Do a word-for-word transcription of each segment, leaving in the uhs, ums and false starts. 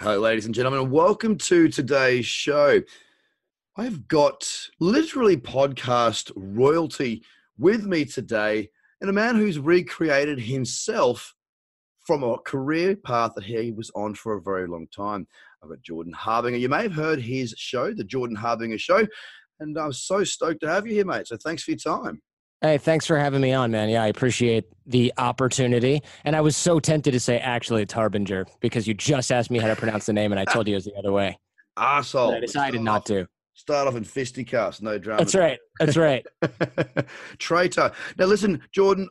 Hello, ladies and gentlemen. Welcome to today's show. I've got literally podcast royalty with me today, and a man who's recreated himself from a career path that he was on for a very long time. I've got Jordan Harbinger. You may have heard his show, The Jordan Harbinger Show, and I'm so stoked to have you here, mate. So thanks for your time. Hey, thanks for having me on, man. Yeah, I appreciate the opportunity. And I was so tempted to say, actually, it's Harbinger, because you just asked me how to pronounce the name, and I told you it was the other way. Arsehole. I decided not to. Start off in fisticuffs, no drama. That's right. That's right. Traitor. Now, listen, Jordan,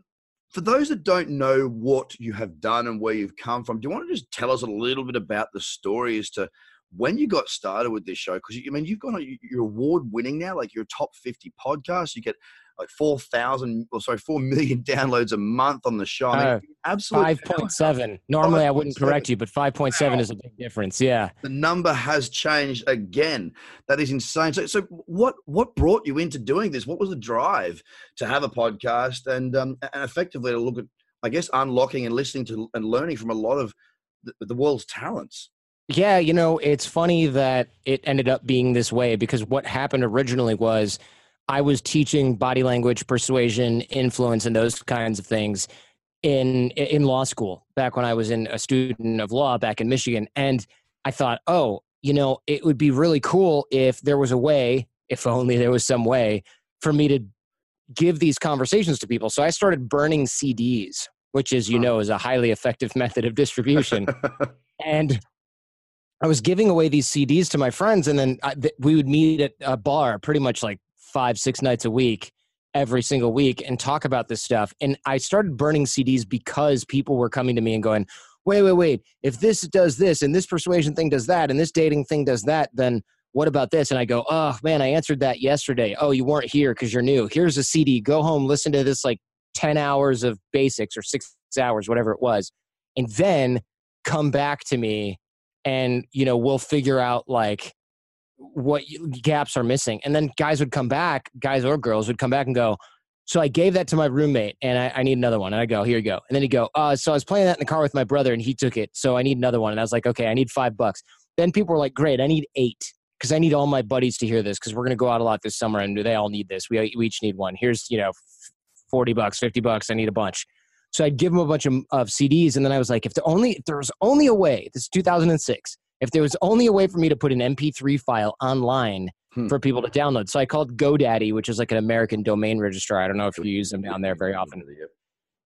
for those that don't know what you have done and where you've come from, do you want to just tell us a little bit about the story as to when you got started with this show? Because, I mean, you've got a, you're award-winning now, like you're a top fifty podcast. You get like four thousand or sorry, four million downloads a month on the show. I mean, uh, absolutely. five point seven. Normally I wouldn't correct you, but five point seven wow. is a big difference. Yeah. The number has changed again. That is insane. So, so what, what brought you into doing this? What was the drive to have a podcast and, um, and effectively to look at, I guess, unlocking and listening to and learning from a lot of the, the world's talents? Yeah. You know, it's funny that it ended up being this way, because what happened originally was I was teaching body language, persuasion, influence, and those kinds of things in in law school back when I was in a student of law back in Michigan. And I thought, oh, you know, it would be really cool if there was a way, if only there was some way for me to give these conversations to people. So I started burning C Ds, which, as you know, is a highly effective method of distribution. And I was giving away these C Ds to my friends, and then I, th- we would meet at a bar pretty much like five, six nights a week, every single week, and talk about this stuff. And I started burning C Ds because people were coming to me and going, wait, wait, wait, if this does this and this persuasion thing does that and this dating thing does that, then what about this? And I go, oh man, I answered that yesterday. Oh, you weren't here because you're new. Here's a C D. Go home, listen to this like ten hours of basics or six hours, whatever it was. And then come back to me and, you know, we'll figure out like what gaps are missing. And then guys would come back, guys or girls would come back and go, so I gave that to my roommate and I, I need another one. And I go, here you go. And then he'd go, uh, so I was playing that in the car with my brother and he took it. So I need another one. And I was like, okay, I need five bucks. Then people were like, great, I need eight. Cause I need all my buddies to hear this. Cause we're going to go out a lot this summer and they all need this. We, we each need one. Here's, you know, forty bucks, fifty bucks. I need a bunch. So I'd give them a bunch of, of C Ds. And then I was like, if the only, if there was only a way, this is two thousand six, if there was only a way for me to put an M P three file online hmm. for people to download. So I called GoDaddy, which is like an American domain registrar. I don't know if you use them down there very often.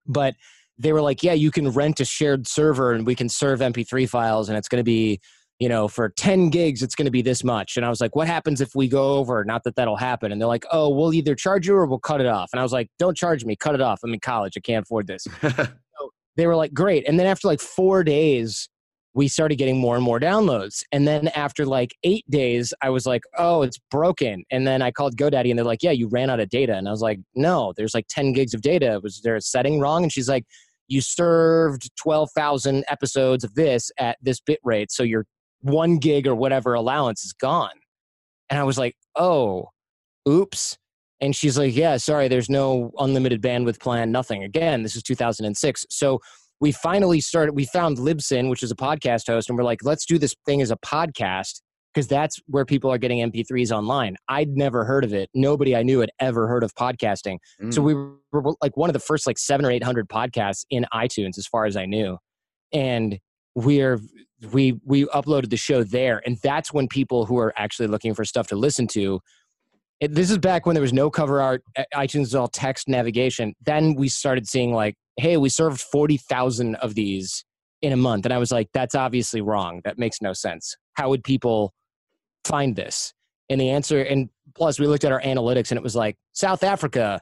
But they were like, yeah, you can rent a shared server and we can serve M P three files. And it's going to be, you know, for ten gigs, it's going to be this much. And I was like, what happens if we go over? Not that that'll happen. And they're like, oh, we'll either charge you or we'll cut it off. And I was like, don't charge me. Cut it off. I'm in college. I can't afford this. So they were like, great. And then after like four days, we started getting more and more downloads. And then after like eight days, I was like, oh, it's broken. And then I called GoDaddy and they're like, yeah, you ran out of data. And I was like, no, there's like ten gigs of data. Was there a setting wrong? And she's like, you served twelve thousand episodes of this at this bit rate. So your one gig or whatever allowance is gone. And I was like, oh, oops. And she's like, yeah, sorry, there's no unlimited bandwidth plan, nothing. Again, this is two thousand six. So we finally started, we found Libsyn, which is a podcast host, and we're like, let's do this thing as a podcast because that's where people are getting M P threes online. I'd never heard of it. Nobody I knew had ever heard of podcasting. Mm. So we were like one of the first like seven or eight hundred podcasts in iTunes as far as I knew. And we're, we, we uploaded the show there. And that's when people who are actually looking for stuff to listen to, it, this is back when there was no cover art, iTunes is all text navigation. Then we started seeing like, hey, we served forty thousand of these in a month. And I was like, that's obviously wrong. That makes no sense. How would people find this? And the answer, and plus we looked at our analytics and it was like, South Africa,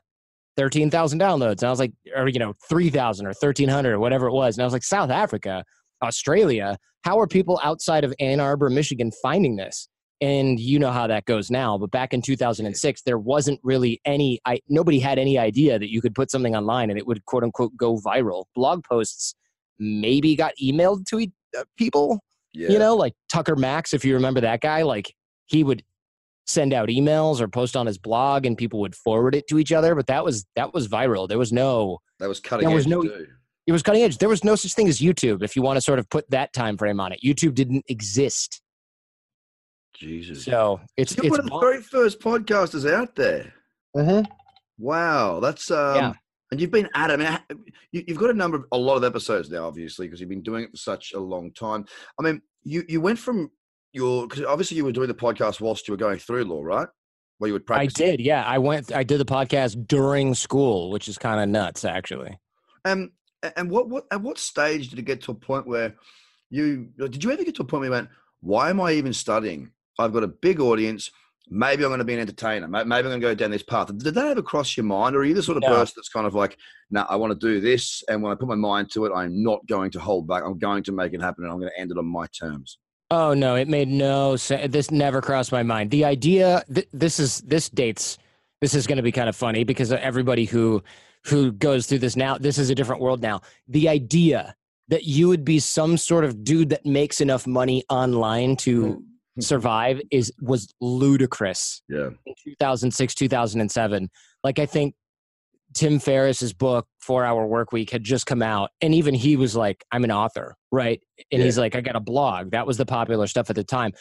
thirteen thousand downloads. And I was like, or, you know, three thousand or thirteen hundred or whatever it was. And I was like, South Africa, Australia, how are people outside of Ann Arbor, Michigan finding this? And you know how that goes now. But back in two thousand six, there wasn't really any, I, nobody had any idea that you could put something online and it would quote unquote go viral. Blog posts maybe got emailed to e- people, yeah. you know, like Tucker Max, if you remember that guy, like he would send out emails or post on his blog and people would forward it to each other. But that was, that was viral. There was no, that was cutting edge. There was no, It was cutting edge. There was no such thing as YouTube, if you want to sort of put that time frame on it. YouTube didn't exist. Jesus. So it's, You're it's one of the very first podcasters out there. Uh-huh. Wow. That's, um, yeah. And you've been at it. I mean, you've got a number of, a lot of episodes now, obviously, because you've been doing it for such a long time. I mean, you, you went from your, because obviously you were doing the podcast whilst you were going through law, right? Well, you would practice. I did. Yeah. I went, I did the podcast during school, which is kind of nuts, actually. Um, and what, what, at what stage did it get to a point where you, did you ever get to a point where you went, why am I even studying? I've got a big audience. Maybe I'm going to be an entertainer. Maybe I'm going to go down this path. Did that ever cross your mind? Or are you the sort of no. person that's kind of like, no, nah, I want to do this. And when I put my mind to it, I'm not going to hold back. I'm going to make it happen. And I'm going to end it on my terms. Oh, no, it made no sense. This never crossed my mind. The idea, th- this is, this dates, this is going to be kind of funny because everybody who, who goes through this now, this is a different world now. The idea that you would be some sort of dude that makes enough money online to... Mm. survive is was ludicrous. Yeah. In two thousand six, two thousand seven, like I think Tim Ferriss's book Four Hour Workweek had just come out, and even he was like, "I'm an author," right? And yeah. he's like, "I got a blog." That was the popular stuff at the time.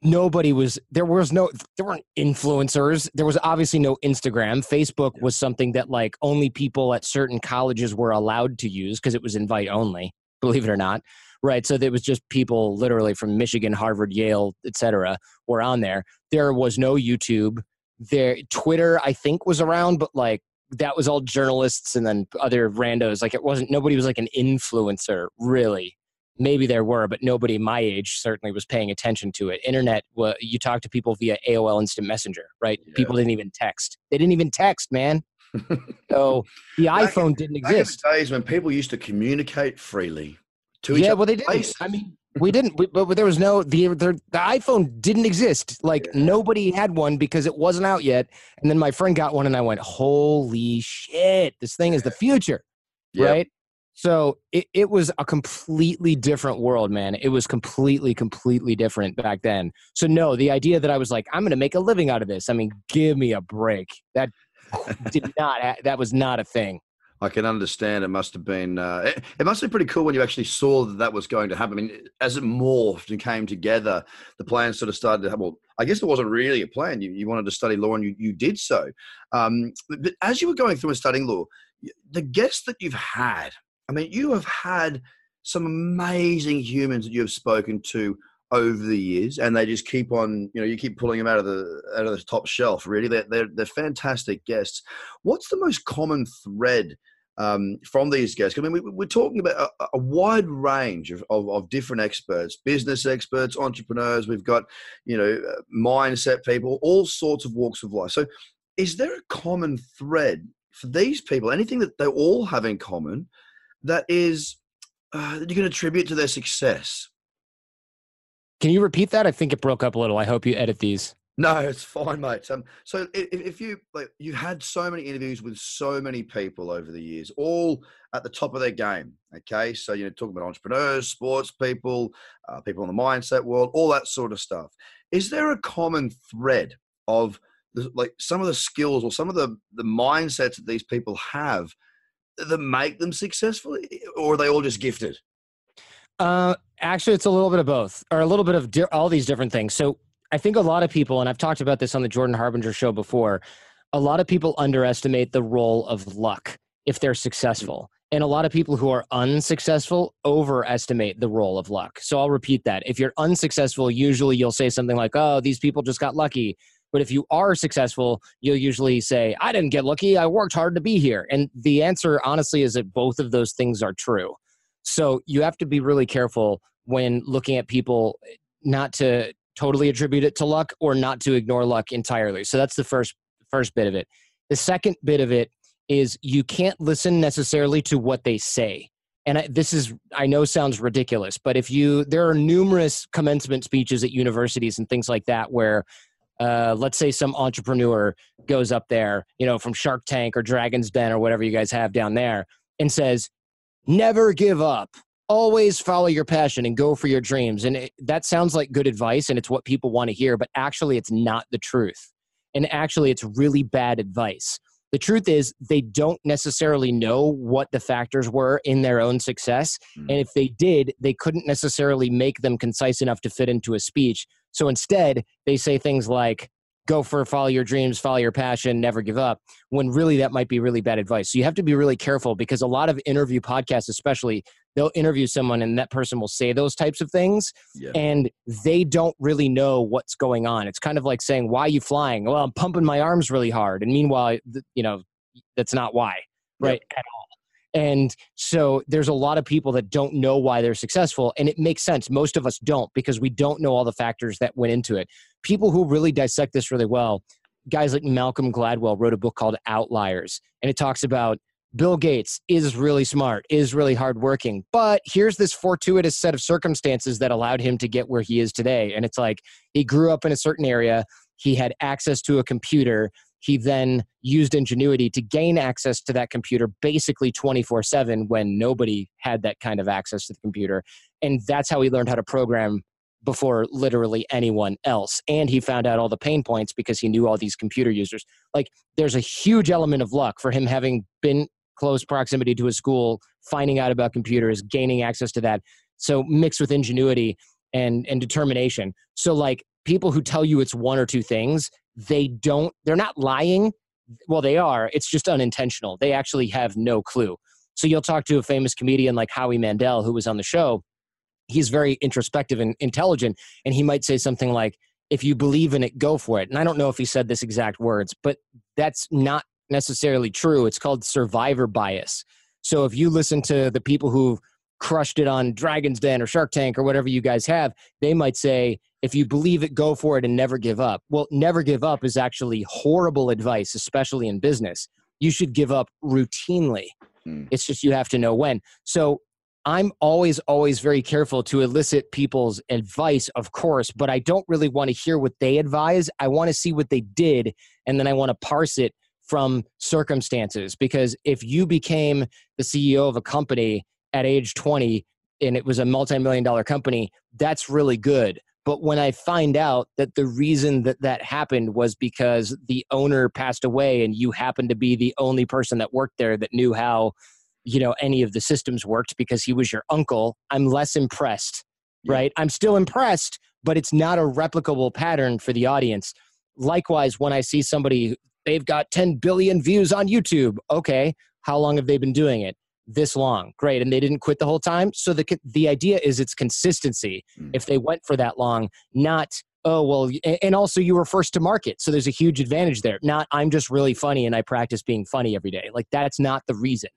Nobody was there was no there weren't influencers. There was obviously no Instagram. Facebook yeah. was something that like only people at certain colleges were allowed to use because it was invite only. Believe it or not. Right. So there was just people literally from Michigan, Harvard, Yale, et cetera, were on there. There was no YouTube. There, Twitter, I think, was around, but like that was all journalists and then other randos. Like it wasn't, nobody was like an influencer, really. Maybe there were, but nobody my age certainly was paying attention to it. Internet, well, you talk to people via A O L Instant Messenger, right? Yeah. People didn't even text. They didn't even text, man. So the iPhone in, didn't exist. Back in the days when people used to communicate freely. Yeah, well, they didn't. Places. I mean, we didn't. We, but there was no the, the the iPhone didn't exist. Like yeah. nobody had one because it wasn't out yet. And then my friend got one, and I went, "Holy shit! This thing is the future!" Yep. Right? So it it was a completely different world, man. It was completely, completely different back then. So no, the idea that I was like, "I'm going to make a living out of this." I mean, give me a break. That did not. That was not a thing. I can understand. It must have been. Uh, it, it must have been pretty cool when you actually saw that that was going to happen. I mean, as it morphed and came together, the plan sort of started to. Have, well, I guess it wasn't really a plan. You, you wanted to study law, and you, you did so. Um, but, but as you were going through and studying law, the guests that you've had. I mean, you have had some amazing humans that you have spoken to over the years, and they just keep on. You know, you keep pulling them out of the out of the top shelf. Really, they're they're, they're fantastic guests. What's the most common thread? Um, from these guests. I mean, we, we're talking about a, a wide range of, of, of different experts, business experts, entrepreneurs. We've got, you know, mindset people, all sorts of walks of life. So is there a common thread for these people, anything that they all have in common that is, uh, that you can attribute to their success? Can you repeat that? I think it broke up a little. I hope you edit these. No, it's fine, mate. Um, so if, if you like, you had so many interviews with so many people over the years, all at the top of their game. Okay, so you know, talking about entrepreneurs, sports people, uh, people in the mindset world, all that sort of stuff. Is there a common thread of the, like some of the skills or some of the the mindsets that these people have that make them successful, or are they all just gifted? Uh, actually, it's a little bit of both, or a little bit of di- all these different things. So. I think a lot of people, and I've talked about this on the Jordan Harbinger show before, a lot of people underestimate the role of luck if they're successful. And a lot of people who are unsuccessful overestimate the role of luck. So I'll repeat that. If you're unsuccessful, usually you'll say something like, oh, these people just got lucky. But if you are successful, you'll usually say, I didn't get lucky. I worked hard to be here. And the answer, honestly, is that both of those things are true. So you have to be really careful when looking at people not to totally attribute it to luck or not to ignore luck entirely. So that's the first first bit of it. The second bit of it is you can't listen necessarily to what they say. And I, this is, I know sounds ridiculous, but if you, there are numerous commencement speeches at universities and things like that where, uh, let's say some entrepreneur goes up there, you know, from Shark Tank or Dragon's Den or whatever you guys have down there and says, never give up. Always follow your passion and go for your dreams. And it, that sounds like good advice and it's what people want to hear, but actually it's not the truth. And actually it's really bad advice. The truth is they don't necessarily know what the factors were in their own success. Mm. And if they did, they couldn't necessarily make them concise enough to fit into a speech. So instead, they say things like, go for, follow your dreams, follow your passion, never give up, when really that might be really bad advice. So you have to be really careful, because a lot of interview podcasts, especially, they'll interview someone and that person will say those types of things, yeah. and they don't really know what's going on. It's kind of like saying, why are you flying? Well, I'm pumping my arms really hard. And meanwhile, you know, that's not why, right? Yep. At all. And so there's a lot of people that don't know why they're successful. And it makes sense. Most of us don't, because we don't know all the factors that went into it. People who really dissect this really well, guys like Malcolm Gladwell wrote a book called Outliers. And it talks about Bill Gates is really smart, is really hardworking, but here's this fortuitous set of circumstances that allowed him to get where he is today. And it's like, he grew up in a certain area. He had access to a computer. He then used ingenuity to gain access to that computer basically twenty-four seven when nobody had that kind of access to the computer. And that's how he learned how to program before literally anyone else. And he found out all the pain points because he knew all these computer users. Like, there's a huge element of luck for him having been close proximity to his school, finding out about computers, gaining access to that. So mixed with ingenuity and, and determination. So like, people who tell you it's one or two things, they don't, they're not lying. Well, they are. It's just unintentional. They actually have no clue. So you'll talk to a famous comedian like Howie Mandel, who was on the show. He's very introspective and intelligent. And he might say something like, if you believe in it, go for it. And I don't know if he said this exact words, but that's not necessarily true. It's called survivor bias. So if you listen to the people who've crushed it on Dragon's Den or Shark Tank or whatever you guys have, they might say, if you believe it, go for it and never give up. Well, never give up is actually horrible advice, especially in business. You should give up routinely. Mm. It's just, you have to know when. So I'm always, always very careful to elicit people's advice, of course, but I don't really want to hear what they advise. I want to see what they did, and then I want to parse it from circumstances. Because if you became the C E O of a company at age twenty, and it was a multi-million dollar company, that's really good. But when I find out that the reason that that happened was because the owner passed away and you happened to be the only person that worked there that knew how, you know, any of the systems worked because he was your uncle, I'm less impressed, yeah. right? I'm still impressed, but it's not a replicable pattern for the audience. Likewise, when I see somebody, they've got ten billion views on YouTube. Okay, how long have they been doing it? This long. Great. And they didn't quit the whole time. So the the idea is it's consistency. Mm. If they went for that long, not, oh, well, and also you were first to market. So there's a huge advantage there. Not, I'm just really funny and I practice being funny every day. Like, that's not the reason,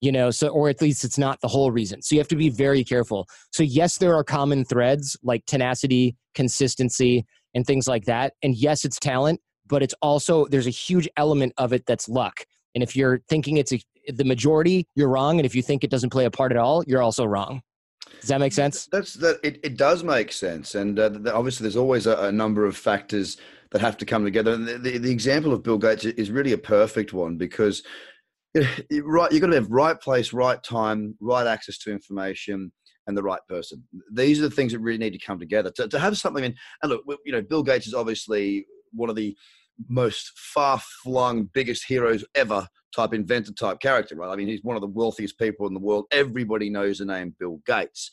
you know, so, or at least it's not the whole reason. So you have to be very careful. So yes, there are common threads like tenacity, consistency, and things like that. And yes, it's talent, but it's also, there's a huge element of it that's luck. And if you're thinking it's a, the majority, you're wrong. And if you think it doesn't play a part at all, you're also wrong. Does that make sense? That's that. It, it does make sense. And uh, obviously, there's always a, a number of factors that have to come together. And the, the, the example of Bill Gates is really a perfect one, because it, it, right, you've got to have right place, right time, right access to information, and the right person. These are the things that really need to come together to, to have something. And, and look, you know, Bill Gates is obviously one of the most far-flung, biggest heroes ever type inventor type character, right? I mean, he's one of the wealthiest people in the world. Everybody knows the name Bill Gates.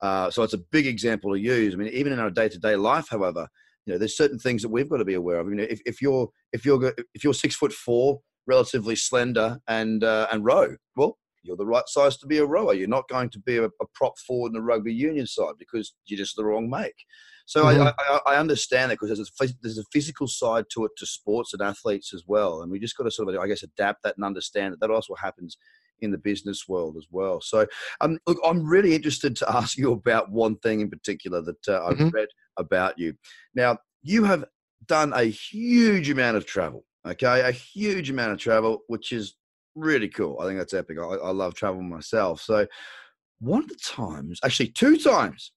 Uh, so it's a big example to use. I mean, even in our day-to-day life, however, you know, there's certain things that we've got to be aware of. I mean, if, if you're, if you're, if you're six foot four, relatively slender and, uh, and row, well, you're the right size to be a rower. You're not going to be a, a prop forward in the rugby union side because you're just the wrong make. So mm-hmm. I, I, I understand that, because there's a, there's a physical side to it, to sports and athletes as well. And we just got to sort of, I guess, adapt that and understand that that also happens in the business world as well. So um, look, I'm really interested to ask you about one thing in particular that uh, I've mm-hmm. read about you. Now, you have done a huge amount of travel, okay? A huge amount of travel, which is really cool. I think that's epic. I, I love travel myself. So one of the times, actually two times,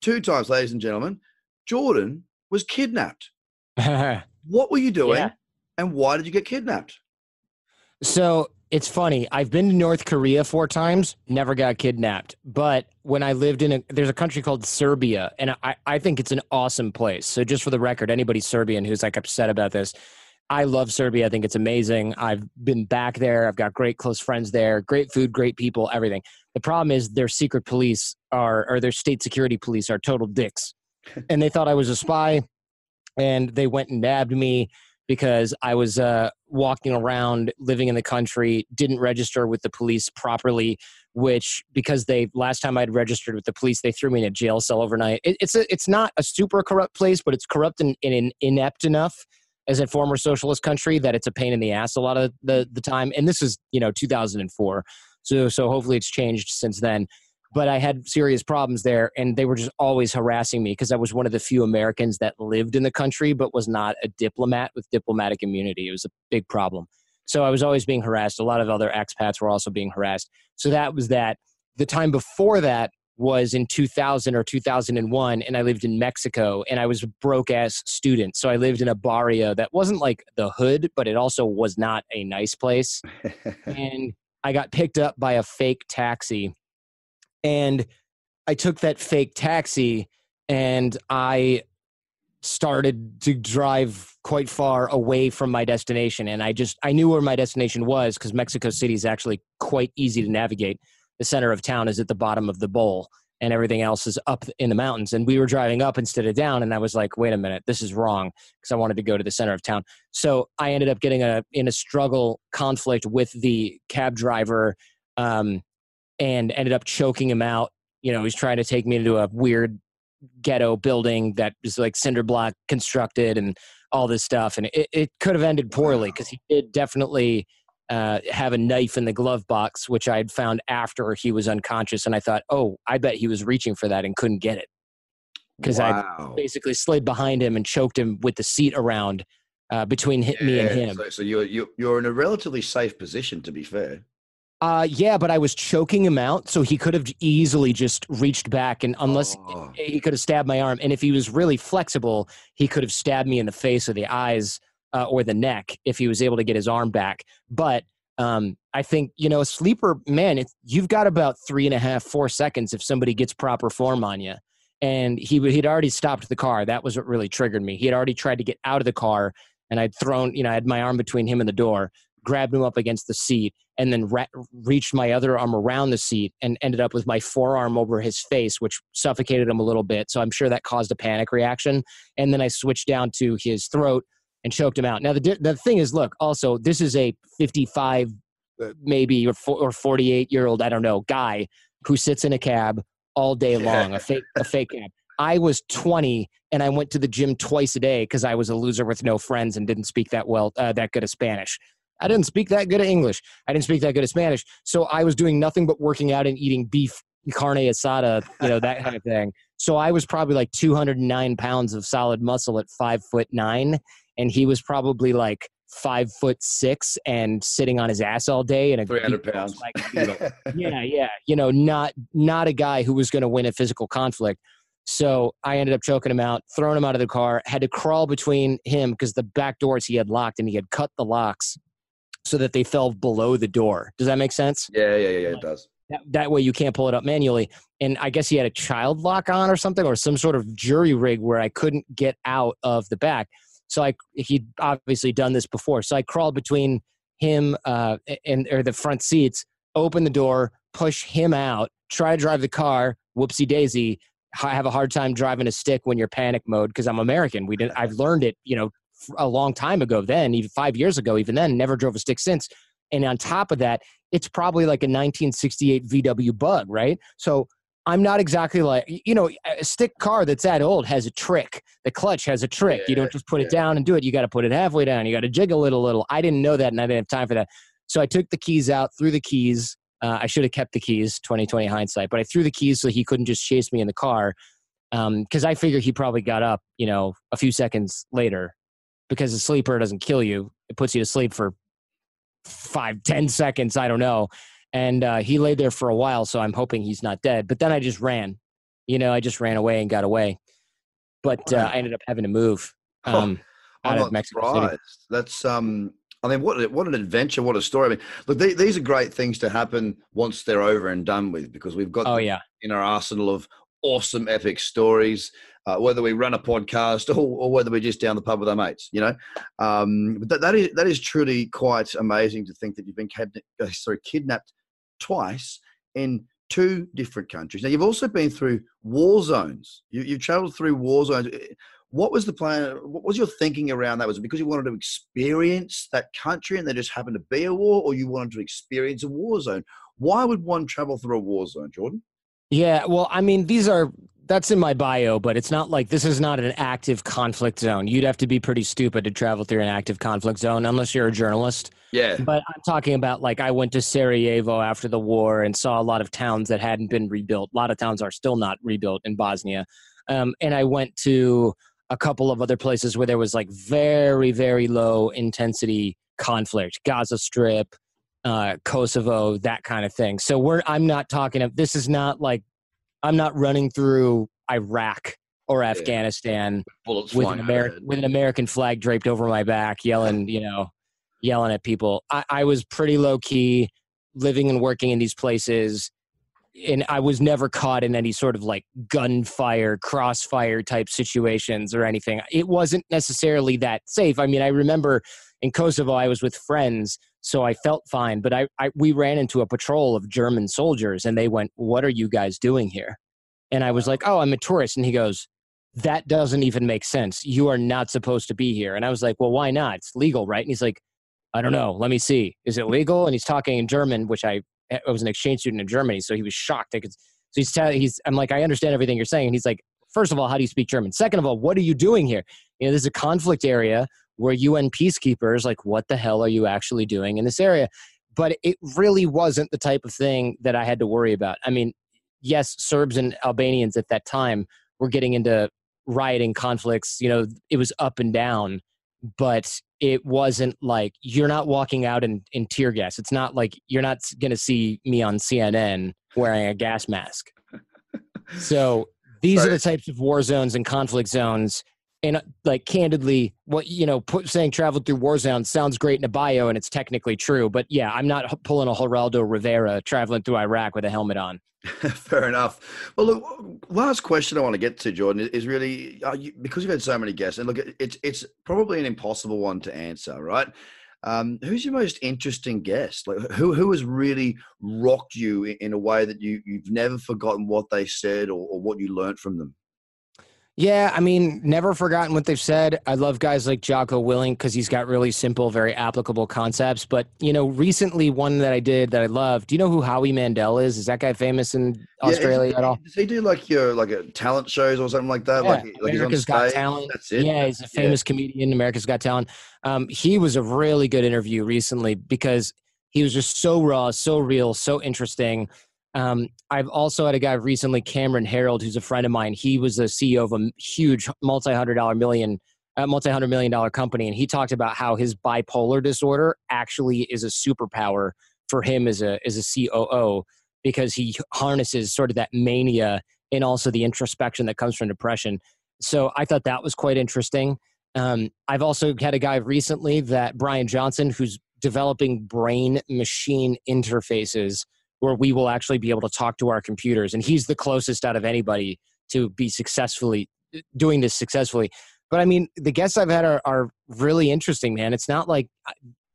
Two times, ladies and gentlemen, Jordan was kidnapped. What were you doing, yeah. and why did you get kidnapped? So it's funny. I've been to North Korea four times, never got kidnapped. But when I lived in a, there's a country called Serbia, and I, I think it's an awesome place. So just for the record, anybody Serbian who's like upset about this, I love Serbia. I think it's amazing. I've been back there. I've got great close friends there, great food, great people, everything. The problem is their secret police are, or their state security police are total dicks. And they thought I was a spy, and they went and nabbed me because I was uh, walking around, living in the country, didn't register with the police properly, which because they, last time I'd registered with the police, they threw me in a jail cell overnight. It, it's, a, it's not a super corrupt place, but it's corrupt and, and inept enough as a former socialist country that it's a pain in the ass a lot of the, the time. And this is, you know, two thousand four. So, so hopefully it's changed since then. But I had serious problems there, and they were just always harassing me because I was one of the few Americans that lived in the country but was not a diplomat with diplomatic immunity. It was a big problem. So I was always being harassed. A lot of other expats were also being harassed. So that was that. The time before that was in two thousand or two thousand one, and I lived in Mexico, and I was a broke-ass student. So I lived in a barrio that wasn't like the hood, but it also was not a nice place. And I got picked up by a fake taxi. And I took that fake taxi, and I started to drive quite far away from my destination. And I just, I knew where my destination was because Mexico City is actually quite easy to navigate. The center of town is at the bottom of the bowl, and everything else is up in the mountains. And we were driving up instead of down. And I was like, wait a minute, this is wrong, because I wanted to go to the center of town. So I ended up getting a, in a struggle conflict with the cab driver, um, and ended up choking him out. You know, he's trying to take me into a weird ghetto building that was like cinder block constructed and all this stuff. And it, it could have ended poorly because he did definitely uh, have a knife in the glove box, which I had found after he was unconscious. And I thought, oh, I bet he was reaching for that and couldn't get it, because wow. I basically slid behind him and choked him with the seat around uh, between yeah, me and him. So, so you're, you're, you're in a relatively safe position, to be fair. Uh, yeah, but I was choking him out, so he could have easily just reached back, and unless oh. he could have stabbed my arm. And if he was really flexible, he could have stabbed me in the face or the eyes uh, or the neck if he was able to get his arm back. But um, I think, you know, a sleeper, man, it, you've got about three and a half, four seconds if somebody gets proper form on you. And he would, he'd already stopped the car. That was what really triggered me. He had already tried to get out of the car, and I'd thrown, you know, I had my arm between him and the door, grabbed him up against the seat, and then re- reached my other arm around the seat and ended up with my forearm over his face, which suffocated him a little bit. So I'm sure that caused a panic reaction. And then I switched down to his throat and choked him out. Now, the di- the thing is, look, also, this is a fifty-five, maybe, or fo- or forty-eight-year-old, I don't know, guy who sits in a cab all day long, a fake a fake cab. I was twenty, and I went to the gym twice a day because I was a loser with no friends and didn't speak that well, uh, that good of Spanish. I didn't speak that good of English. I didn't speak that good of Spanish. So I was doing nothing but working out and eating beef, carne asada, you know, that kind of thing. So I was probably like two hundred nine pounds of solid muscle at five foot nine. And he was probably like five foot six and sitting on his ass all day. And three hundred pounds. Like, you know, yeah, yeah. You know, not, not a guy who was going to win a physical conflict. So I ended up choking him out, throwing him out of the car, had to crawl between him because the back doors he had locked, and he had cut the locks so that they fell below the door. Does that make sense? Yeah, yeah, yeah, it does. That, that way you can't pull it up manually. And I guess he had a child lock on or something, or some sort of jury rig where I couldn't get out of the back. So I, he'd obviously done this before. So I crawled between him uh, and or the front seats, open the door, push him out, try to drive the car, whoopsie-daisy. I have a hard time driving a stick when you're panic mode because I'm American. We didn't. I've learned it, you know, a long time ago then, even five years ago, even then, never drove a stick since. And on top of that, it's probably like a nineteen sixty-eight V W Bug, right? So I'm not exactly like, you know, a stick car that's that old has a trick. The clutch has a trick. Yeah, you don't just put yeah. it down and do it. You got to put it halfway down. You got to jiggle it a little. I didn't know that, and I didn't have time for that. So I took the keys out, threw the keys. Uh, I should have kept the keys, twenty twenty hindsight, but I threw the keys so he couldn't just chase me in the car because um, I figure he probably got up, you know, a few seconds later. Because a sleeper doesn't kill you. It puts you to sleep for five, ten seconds. I don't know. And uh, he lay there for a while, so I'm hoping he's not dead. But then I just ran. You know, I just ran away and got away. But uh, I ended up having to move um, oh, out I'm of Mexico surprised. City. That's, um, I mean, what what an adventure, what a story. I mean, look, they, these are great things to happen once they're over and done with, because we've got oh, yeah. in our arsenal of awesome, epic stories, uh, whether we run a podcast or, or whether we're just down the pub with our mates, you know. Um, but that, that is that is truly quite amazing to think that you've been kid, uh, sorry, kidnapped twice in two different countries. Now, you've also been through war zones. You, you've traveled through war zones. What was the plan? What was your thinking around that? Was it because you wanted to experience that country and there just happened to be a war, or you wanted to experience a war zone? Why would one travel through a war zone, Jordan? Yeah, well, I mean, these are, that's in my bio, but it's not like, this is not an active conflict zone. You'd have to be pretty stupid to travel through an active conflict zone unless you're a journalist. Yeah. But I'm talking about, like, I went to Sarajevo after the war and saw a lot of towns that hadn't been rebuilt. A lot of towns are still not rebuilt in Bosnia. Um, and I went to a couple of other places where there was like very, very low intensity conflict, Gaza Strip, uh, Kosovo, that kind of thing. So we're, I'm not talking of, this is not like, I'm not running through Iraq or Afghanistan yeah. with, an Ameri- with an American flag draped over my back, yelling, you know, yelling at people. I, I was pretty low key living and working in these places. And I was never caught in any sort of like gunfire, crossfire type situations or anything. It wasn't necessarily that safe. I mean, I remember in Kosovo, I was with friends, so I felt fine. But I, I we ran into a patrol of German soldiers, and they went, "What are you guys doing here?" And I was like, "Oh, I'm a tourist." And he goes, "That doesn't even make sense. You are not supposed to be here." And I was like, "Well, why not? It's legal, right?" And he's like, "I don't know. Let me see. Is it legal?" And he's talking in German, which I... I was an exchange student in Germany, so he was shocked. I could, so he's telling, he's, I'm like, I understand everything you're saying. And he's like, first of all, how do you speak German? Second of all, what are you doing here? You know, this is a conflict area where U N peacekeepers, like, what the hell are you actually doing in this area? But it really wasn't the type of thing that I had to worry about. I mean, yes, Serbs and Albanians at that time were getting into rioting conflicts. You know, it was up and down, but it wasn't like you're not walking out in, in tear gas. It's not like you're not going to see me on C N N wearing a gas mask. So these Sorry. are the types of war zones and conflict zones. And like, candidly, what, you know, put, saying travel through war zones sounds great in a bio, and it's technically true. But yeah, I'm not pulling a Geraldo Rivera traveling through Iraq with a helmet on. Fair enough. Well, look, last question I want to get to, Jordan, is really uh, you, because you've had so many guests, and look, it's it's probably an impossible one to answer, right? Um, who's your most interesting guest? Like, who who has really rocked you in, in a way that you you've never forgotten what they said or, or what you learned from them? Yeah, I mean, never forgotten what they've said. I love guys like Jocko Willink because he's got really simple, very applicable concepts. But, you know, recently one that I did that I loved, do you know who Howie Mandel is? Is that guy famous in Australia yeah, at all? Does he do like your like a talent shows or something like that? Yeah, like, like America's he's Got Talent. That's it. Yeah, he's a famous yeah. comedian, America's Got Talent. Um, he was a really good interview recently because he was just so raw, so real, so interesting. Um, I've also had a guy recently, Cameron Harold, who's a friend of mine. He was the C E O of a huge multi-hundred dollar million, uh, multi-hundred million dollar company. And he talked about how his bipolar disorder actually is a superpower for him as a, as a C O O, because he harnesses sort of that mania and also the introspection that comes from depression. So I thought that was quite interesting. Um, I've also had a guy recently that Brian Johnson, who's developing brain machine interfaces, where we will actually be able to talk to our computers. And he's the closest out of anybody to be successfully doing this successfully. But I mean, the guests I've had are, are really interesting, man. It's not like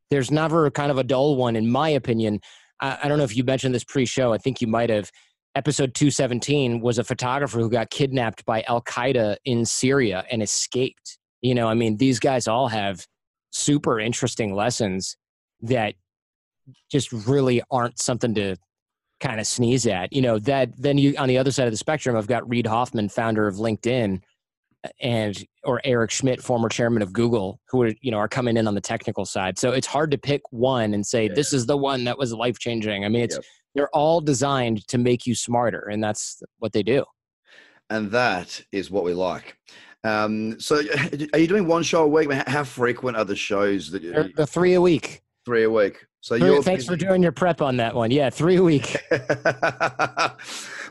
there's never kind of a dull one, in my opinion. I, I don't know if you mentioned this pre-show. I think you might have. Episode two seventeen was a photographer who got kidnapped by Al-Qaeda in Syria and escaped. You know, I mean, these guys all have super interesting lessons that just really aren't something to kind of sneeze at, you know. That then you, on the other side of the spectrum, I've got Reid Hoffman, founder of LinkedIn, and or Eric Schmidt, former chairman of Google, who are, you know, are coming in on the technical side. So it's hard to pick one and say, yeah. this is the one that was life changing. I mean, it's, yep. they're all designed to make you smarter, and that's what they do. And that is what we like. Um, so are you doing one show a week? How frequent are the shows that you're, the three a week, three a week. So you're Thanks busy. for doing your prep on that one. Yeah, three a week.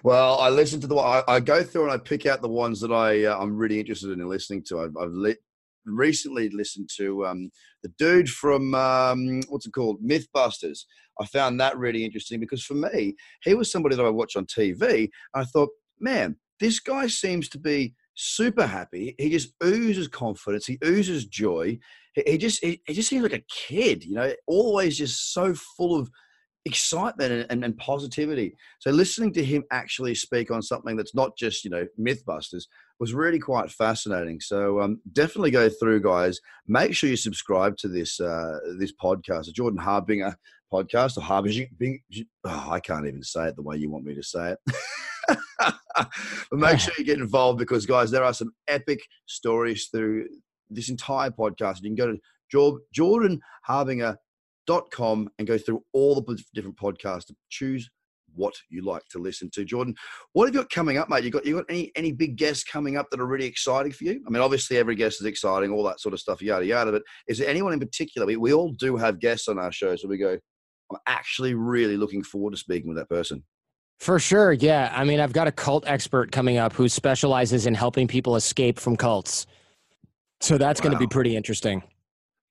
Well, I listen to the I, I go through and I pick out the ones that I uh, I'm really interested in listening to. I've, I've li- recently listened to um, the dude from um, what's it called, Mythbusters. I found that really interesting because for me, he was somebody that I watched on T V. And I thought, man, This guy seems to be super happy. He just oozes confidence. He oozes joy. He, he just he, he just seems like a kid, you know, always just so full of excitement and, and, and positivity. So listening to him actually speak on something that's not just, you know, Mythbusters was really quite fascinating. So um, definitely go through, guys. Make sure you subscribe to this uh, this podcast, the Jordan Harbinger podcast, or Harbinger. Oh, I can't even say it the way you want me to say it. But make sure you get involved, because, guys, there are some epic stories through this entire podcast. You can go to jordan harbinger dot com and go through all the different podcasts to choose what you like to listen to. Jordan, what have you got coming up, mate? You got you got any any big guests coming up that are really exciting for you? I mean, obviously every guest is exciting, all that sort of stuff, yada yada. But is there anyone in particular? We we all do have guests on our show, so we go, I'm actually really looking forward to speaking with that person. For sure, yeah. I mean, I've got a cult expert coming up who specializes in helping people escape from cults. So that's wow. going to be pretty interesting.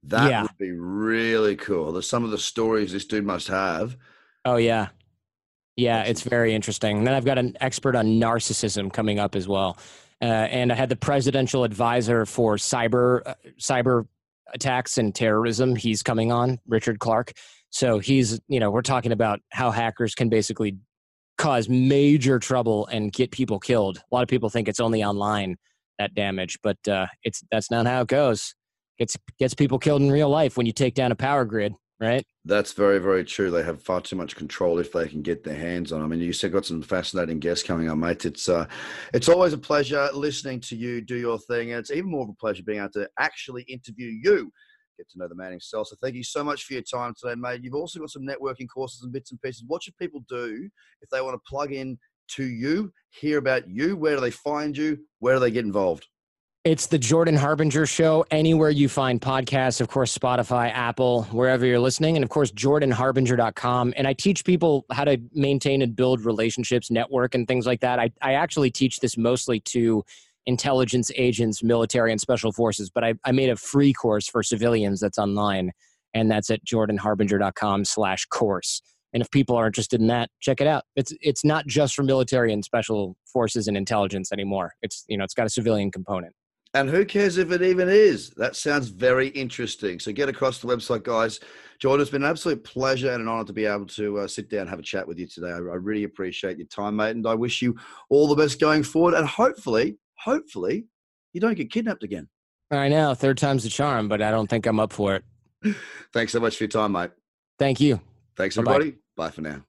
That yeah. would be really cool. There's some of the stories this dude must have. Oh, yeah. Yeah, it's very interesting. And then I've got an expert on narcissism coming up as well. Uh, and I had the presidential advisor for cyber uh, cyber attacks and terrorism. He's coming on, Richard Clark. So he's, you know, we're talking about how hackers can basically cause major trouble and get people killed. A lot of people think it's only online, that damage, but uh, it's that's not how it goes. Gets gets people killed in real life when you take down a power grid, right? That's very, very true. They have far too much control if they can get their hands on them. I mean, you said got some fascinating guests coming on, mate. It's uh, it's always a pleasure listening to you do your thing, and it's even more of a pleasure being able to actually interview you. Get to know the man himself. So thank you so much for your time today, mate. You've also got some networking courses and bits and pieces. What should people do if they want to plug in to you, hear about you? Where do they find you? Where do they get involved? It's the Jordan Harbinger Show. Anywhere you find podcasts, of course, Spotify, Apple, wherever you're listening. And of course, jordan harbinger dot com. And I teach people how to maintain and build relationships, network, and things like that. I, I actually teach this mostly to intelligence agents, military, and special forces. But I, I made a free course for civilians that's online, and that's at jordan harbinger dot com slash course. And if people are interested in that, check it out. It's it's not just for military and special forces and intelligence anymore. It's, you know, it's got a civilian component. And who cares if it even is? That sounds very interesting. So get across the website, guys. Jordan, it's been an absolute pleasure and an honor to be able to uh, sit down and have a chat with you today. I, I really appreciate your time, mate, and I wish you all the best going forward. And hopefully, hopefully you don't get kidnapped again. I know, third time's the charm, but I don't think I'm up for it. Thanks so much for your time, mate. Thank you. Thanks, everybody. Bye, bye for now.